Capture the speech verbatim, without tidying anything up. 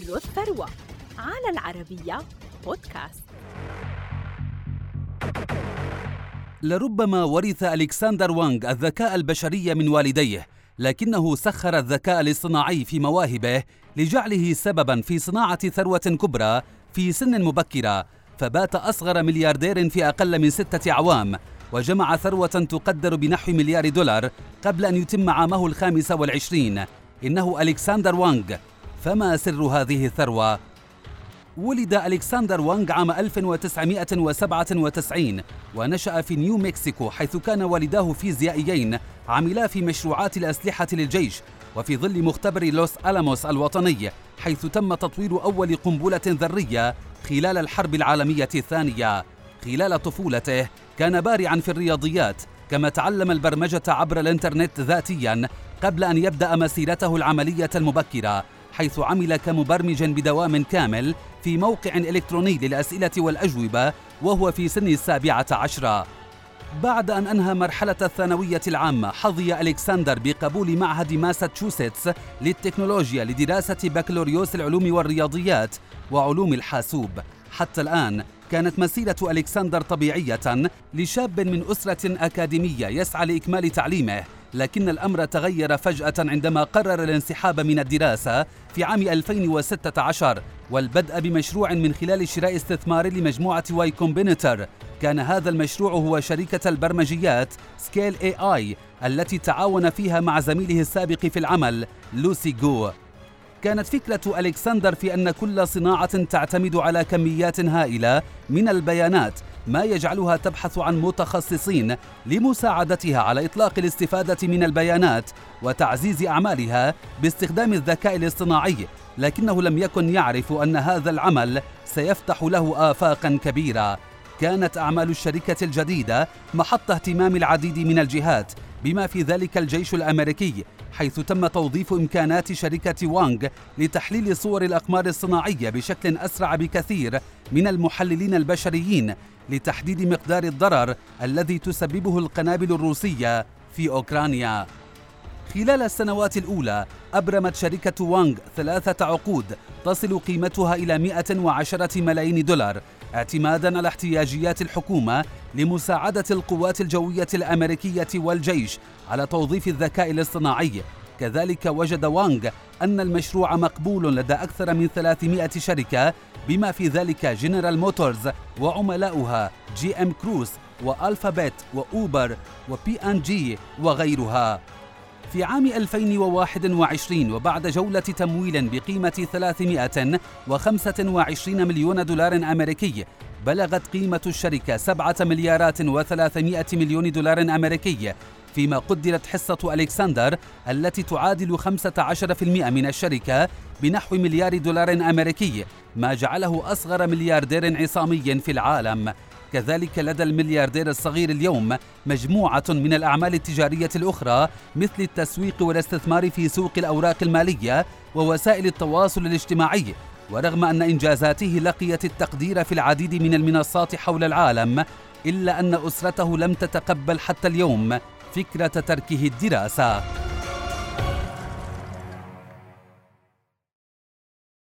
سر الثروة على العربية بودكاست. لربما ورث ألكسندر وانغ الذكاء البشري من والديه، لكنه سخر الذكاء الاصطناعي في مواهبه لجعله سبباً في صناعة ثروة كبرى في سن مبكرة، فبات أصغر ملياردير في أقل من ستة أعوام، وجمع ثروة تقدر بنحو مليار دولار قبل أن يتم عامه الخامس والعشرين. إنه ألكسندر وانغ. فما سر هذه الثروة؟ ولد ألكسندر وانغ عام ألف وتسعمائة وسبعة وتسعين ونشأ في نيو مكسيكو، حيث كان والداه فيزيائيين عملا في مشروعات الأسلحة للجيش، وفي ظل مختبر لوس ألاموس الوطني، حيث تم تطوير أول قنبلة ذرية خلال الحرب العالمية الثانية. خلال طفولته كان بارعاً في الرياضيات، كما تعلم البرمجة عبر الإنترنت ذاتياً قبل أن يبدأ مسيرته العملية المبكرة، حيث عمل كمبرمج بدوام كامل في موقع إلكتروني للأسئلة والأجوبة وهو في سن السابعة عشرة. بعد أن أنهى مرحلة الثانوية العامة، حظي ألكسندر بقبول معهد ماساتشوستس للتكنولوجيا لدراسة بكالوريوس العلوم والرياضيات وعلوم الحاسوب. حتى الآن كانت مسيرة ألكسندر طبيعية لشاب من أسرة أكاديمية يسعى لإكمال تعليمه، لكن الأمر تغير فجأة عندما قرر الانسحاب من الدراسة في عام ألفين وستة عشر والبدء بمشروع من خلال شراء استثمار لمجموعة واي كومبينيتر. كان هذا المشروع هو شركة البرمجيات سكيل اي اي التي تعاون فيها مع زميله السابق في العمل لوسي غو. كانت فكرة ألكسندر في أن كل صناعة تعتمد على كميات هائلة من البيانات، ما يجعلها تبحث عن متخصصين لمساعدتها على إطلاق الاستفادة من البيانات وتعزيز أعمالها باستخدام الذكاء الاصطناعي، لكنه لم يكن يعرف أن هذا العمل سيفتح له آفاقاً كبيرة. كانت أعمال الشركة الجديدة محط اهتمام العديد من الجهات، بما في ذلك الجيش الأمريكي، حيث تم توظيف إمكانات شركة وانغ لتحليل صور الأقمار الصناعية بشكل أسرع بكثير من المحللين البشريين لتحديد مقدار الضرر الذي تسببه القنابل الروسية في أوكرانيا. خلال السنوات الأولى أبرمت شركة وانغ ثلاثة عقود تصل قيمتها إلى مئة وعشرة ملايين دولار، اعتماداً على احتياجيات الحكومة لمساعدة القوات الجوية الأمريكية والجيش على توظيف الذكاء الاصطناعي. كذلك وجد وانغ أن المشروع مقبول لدى أكثر من ثلاثمائة شركة، بما في ذلك جنرال موتورز وعملاؤها جي ام كروز وألفابت وأوبر وبي أن جي وغيرها. في عام ألفين وواحد وعشرين، وبعد جولة تمويل بقيمة ثلاثمائة وخمسة وعشرين مليون دولار أمريكي، بلغت قيمة الشركة سبعة مليارات وثلاثمائة مليون دولار أمريكي، فيما قدرت حصة ألكسندر التي تعادل خمسة عشر بالمئة من الشركة بنحو مليار دولار أمريكي، ما جعله أصغر ملياردير عصامي في العالم. كذلك لدى الملياردير الصغير اليوم مجموعة من الأعمال التجارية الأخرى، مثل التسويق والاستثمار في سوق الأوراق المالية ووسائل التواصل الاجتماعي، ورغم أن إنجازاته لقيت التقدير في العديد من المنصات حول العالم، إلا أن أسرته لم تتقبل حتى اليوم فكرة تركه الدراسة.